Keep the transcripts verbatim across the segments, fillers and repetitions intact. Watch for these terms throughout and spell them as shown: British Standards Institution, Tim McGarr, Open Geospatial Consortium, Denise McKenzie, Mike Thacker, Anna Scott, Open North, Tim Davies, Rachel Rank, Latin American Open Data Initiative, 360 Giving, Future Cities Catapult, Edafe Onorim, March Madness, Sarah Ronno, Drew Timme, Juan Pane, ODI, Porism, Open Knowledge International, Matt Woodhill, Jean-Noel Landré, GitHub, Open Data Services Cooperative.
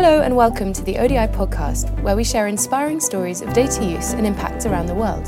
Hello and welcome to the O D I podcast, where we share inspiring stories of data use and impact around the world.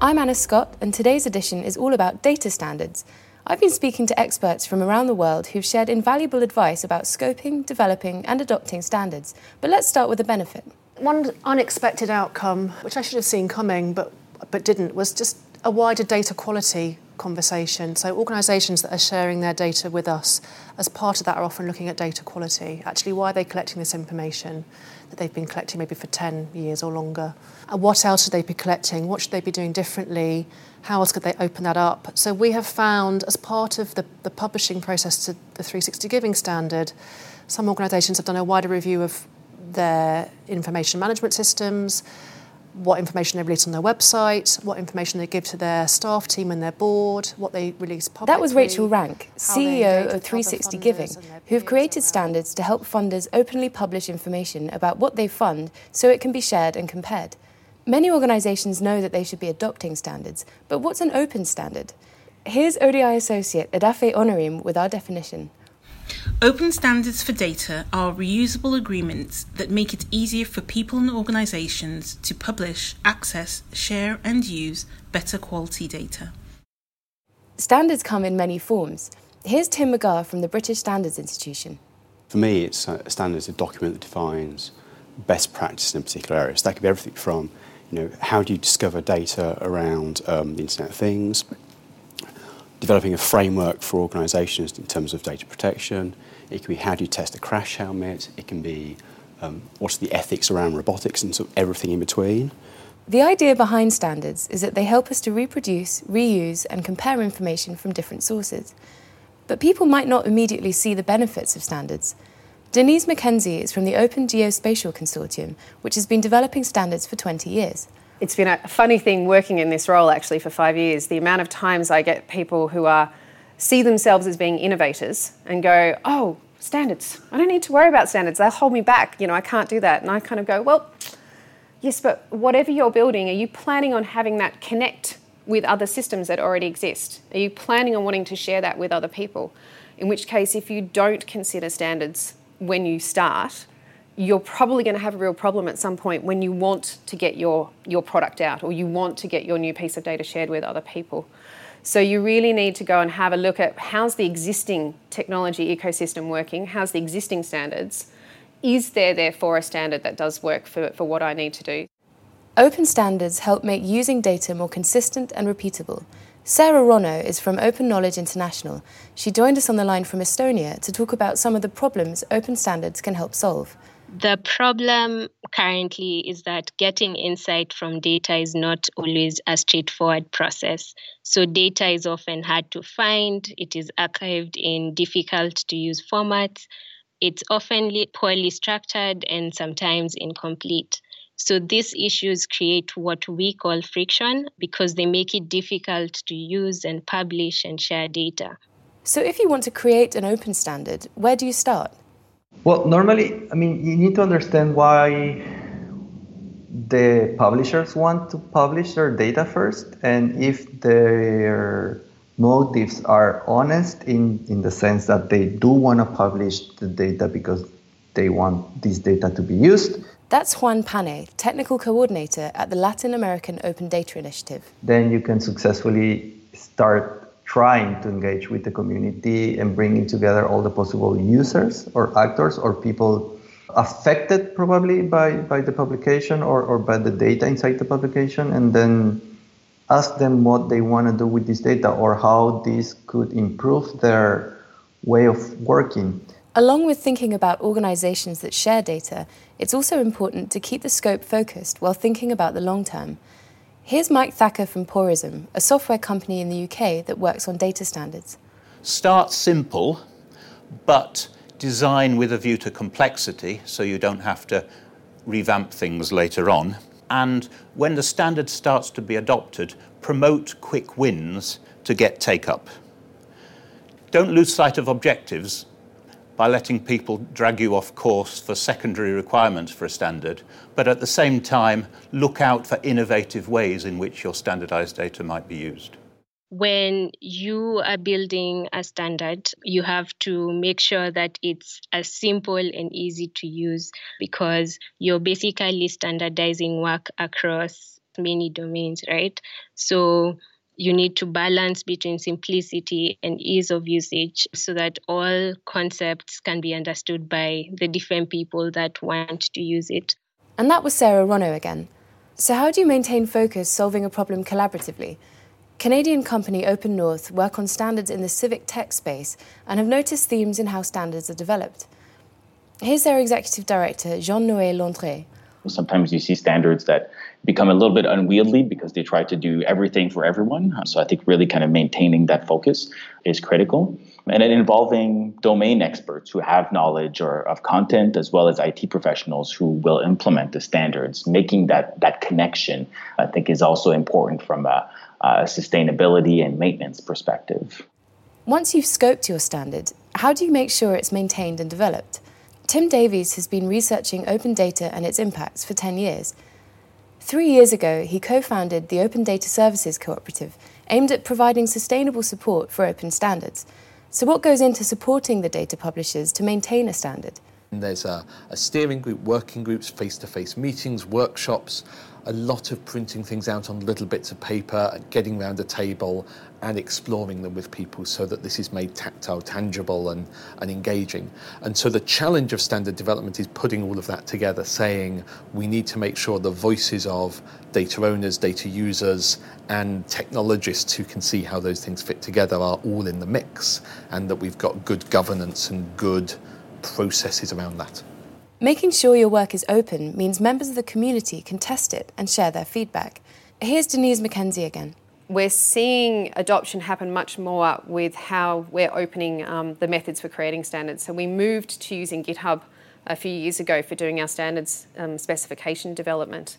I'm Anna Scott, and today's edition is all about data standards. I've been speaking to experts from around the world who've shared invaluable advice about scoping, developing and adopting standards. But let's start with the benefit. One unexpected outcome, which I should have seen coming but but didn't, was just a wider data quality conversation. So organisations that are sharing their data with us, as part of that, are often looking at data quality. Actually, why are they collecting this information that they've been collecting maybe for ten years or longer? And what else should they be collecting? What should they be doing differently? How else could they open that up? So we have found, as part of the, the publishing process to the three sixty Giving standard, some organisations have done a wider review of their information management systems, what information they release on their website, what information they give to their staff team and their board, what they release publicly. That was Rachel Rank, C E O of three sixty Giving, who've created standards to help funders openly publish information about what they fund so it can be shared and compared. Many organisations know that they should be adopting standards, but what's an open standard? Here's O D I associate Edafe Onorim with our definition. Open standards for data are reusable agreements that make it easier for people and organisations to publish, access, share and use better quality data. Standards come in many forms. Here's Tim McGarr from the British Standards Institution. For me, it's a standard is a document that defines best practice in a particular area. So that could be everything from, you know, how do you discover data around um, the Internet of Things, developing a framework for organisations in terms of data protection. It can be how do you test a crash helmet. It can be um, what's the ethics around robotics and sort of everything in between. The idea behind standards is that they help us to reproduce, reuse and compare information from different sources. But people might not immediately see the benefits of standards. Denise McKenzie is from the Open Geospatial Consortium, which has been developing standards for twenty years. It's been a funny thing working in this role actually for five years. The amount of times I get people who are see themselves as being innovators and go, oh, standards. I don't need to worry about standards. They'll hold me back. You know, I can't do that. And I kind of go, well, yes, but whatever you're building, are you planning on having that connect with other systems that already exist? Are you planning on wanting to share that with other people? In which case, if you don't consider standards when you start, you're probably going to have a real problem at some point when you want to get your, your product out or you want to get your new piece of data shared with other people. So you really need to go and have a look at how's the existing technology ecosystem working, how's the existing standards, is there therefore a standard that does work for, for what I need to do? Open standards help make using data more consistent and repeatable. Sarah Ronno is from Open Knowledge International. She joined us on the line from Estonia to talk about some of the problems open standards can help solve. The problem currently is that getting insight from data is not always a straightforward process. So data is often hard to find, it is archived in difficult-to-use formats, it's often poorly structured and sometimes incomplete. So these issues create what we call friction because they make it difficult to use and publish and share data. So if you want to create an open standard, where do you start? Well, normally, I mean, you need to understand why the publishers want to publish their data first, and if their motives are honest in, in the sense that they do want to publish the data because they want this data to be used. That's Juan Pane, Technical Coordinator at the Latin American Open Data Initiative. Then you can successfully start trying to engage with the community and bringing together all the possible users or actors or people affected probably by, by the publication or, or by the data inside the publication, and then ask them what they want to do with this data or how this could improve their way of working. Along with thinking about organizations that share data, it's also important to keep the scope focused while thinking about the long term. Here's Mike Thacker from Porism, a software company in the U K that works on data standards. Start simple, but design with a view to complexity so you don't have to revamp things later on. And when the standard starts to be adopted, promote quick wins to get take-up. Don't lose sight of objectives by letting people drag you off course for secondary requirements for a standard, but at the same time, look out for innovative ways in which your standardised data might be used. when you are building a standard, you have to make sure that it's as simple and easy to use, because you're basically standardizing work across many domains, right? So you need to balance between simplicity and ease of usage so that all concepts can be understood by the different people that want to use it. And that was Sarah Ronno again. So how do you maintain focus solving a problem collaboratively? Canadian company Open North work on standards in the civic tech space and have noticed themes in how standards are developed. Here's their executive director, Jean-Noel Landré. Sometimes you see standards that become a little bit unwieldy because they try to do everything for everyone. So I think really kind of maintaining that focus is critical. And then involving domain experts who have knowledge or of content, as well as I T professionals who will implement the standards. Making that, that connection, I think, is also important from a, a sustainability and maintenance perspective. Once you've scoped your standard, how do you make sure it's maintained and developed? Tim Davies has been researching open data and its impacts for ten years. Three years ago, he co-founded the Open Data Services Cooperative, aimed at providing sustainable support for open standards. So what goes into supporting the data publishers to maintain a standard? There's a, a steering group, working groups, face-to-face meetings, workshops, a lot of printing things out on little bits of paper, and getting around a table and exploring them with people so that this is made tactile, tangible and, and engaging. And so the challenge of standard development is putting all of that together, saying we need to make sure the voices of data owners, data users and technologists who can see how those things fit together are all in the mix, and that we've got good governance and good processes around that. Making sure your work is open means members of the community can test it and share their feedback. Here's Denise McKenzie again. We're seeing adoption happen much more with how we're opening um, the methods for creating standards. So we moved to using GitHub a few years ago for doing our standards um, specification development.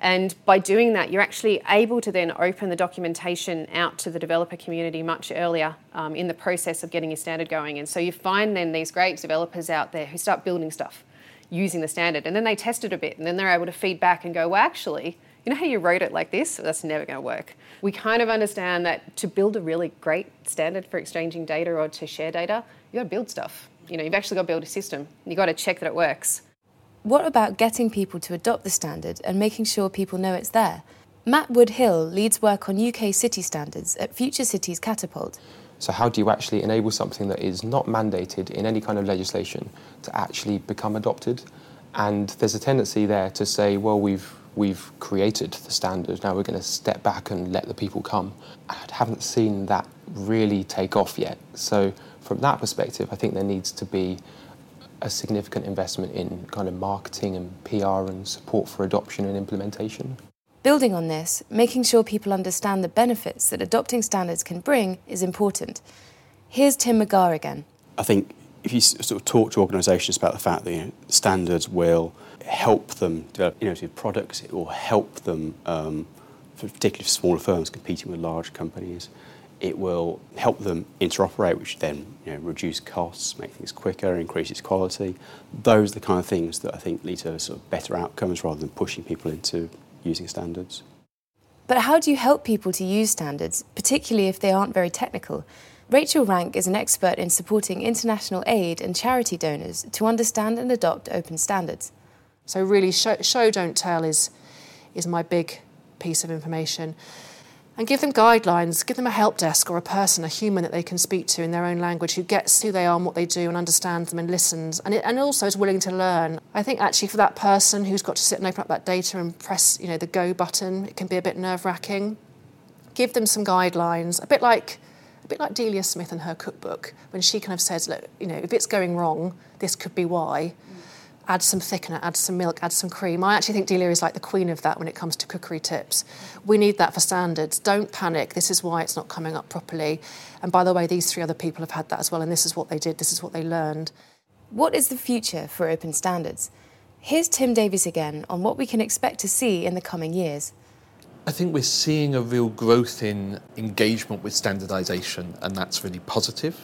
And by doing that, you're actually able to then open the documentation out to the developer community much earlier um, in the process of getting your standard going. And so you find then these great developers out there who start building stuff using the standard, and then they test it a bit, and then they're able to feed back and go, well, actually, you know how you wrote it like this? Well, that's never going to work. We kind of understand that to build a really great standard for exchanging data or to share data, you've got to build stuff. You know, you've actually got to build a system. You've got to check that it works. What about getting people to adopt the standard and making sure people know it's there? Matt Woodhill leads work on U K city standards at Future Cities Catapult. So how do you actually enable something that is not mandated in any kind of legislation to actually become adopted? And there's a tendency there to say, well, we've we've created the standard, now we're going to step back and let the people come. I haven't seen that really take off yet. So from that perspective, I think there needs to be a significant investment in kind of marketing and P R and support for adoption and implementation. Building on this, making sure people understand the benefits that adopting standards can bring is important. Here's Tim McGarr again. I think if you sort of talk to organisations about the fact that, you know, standards will help them develop innovative products, it will help them, um, for particularly for smaller firms competing with large companies, it will help them interoperate, which then, you know, reduce costs, make things quicker, increases quality. Those are the kind of things that I think lead to sort of better outcomes rather than pushing people into using standards. But how do you help people to use standards, particularly if they aren't very technical? Rachel Rank is an expert in supporting international aid and charity donors to understand and adopt open standards. So really, show, show don't tell is, is my big piece of information. And give them guidelines, give them a help desk or a person, a human that they can speak to in their own language who gets who they are and what they do and understands them and listens and it, and also is willing to learn. I think actually for that person who's got to sit and open up that data and press, you know, the go button, it can be a bit nerve-wracking. Give them some guidelines, a bit like a bit like Delia Smith and her cookbook, when she kind of says, look, you know, if it's going wrong, this could be why. Mm. Add some thickener, add some milk, add some cream. I actually think Delia is like the queen of that when it comes to cookery tips. We need that for standards. Don't panic. This is why it's not coming up properly. And by the way, these three other people have had that as well, and this is what they did, this is what they learned. What is the future for open standards? Here's Tim Davies again on what we can expect to see in the coming years. I think we're seeing a real growth in engagement with standardisation, and that's really positive.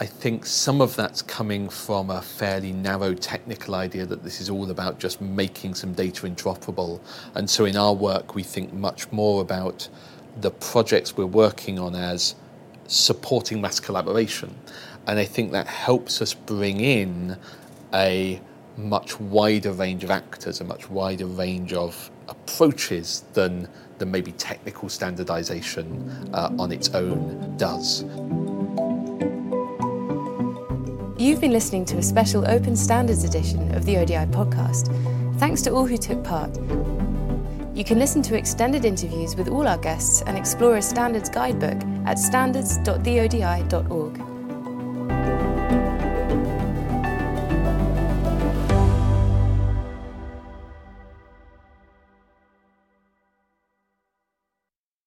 I think some of that's coming from a fairly narrow technical idea that this is all about just making some data interoperable. And so in our work, we think much more about the projects we're working on as supporting mass collaboration. And I think that helps us bring in a much wider range of actors, a much wider range of approaches than, than maybe technical standardization uh, on its own does. You've been listening to a special Open Standards edition of the O D I podcast. Thanks to all who took part. You can listen to extended interviews with all our guests and explore a standards guidebook at standards dot the O D I dot org.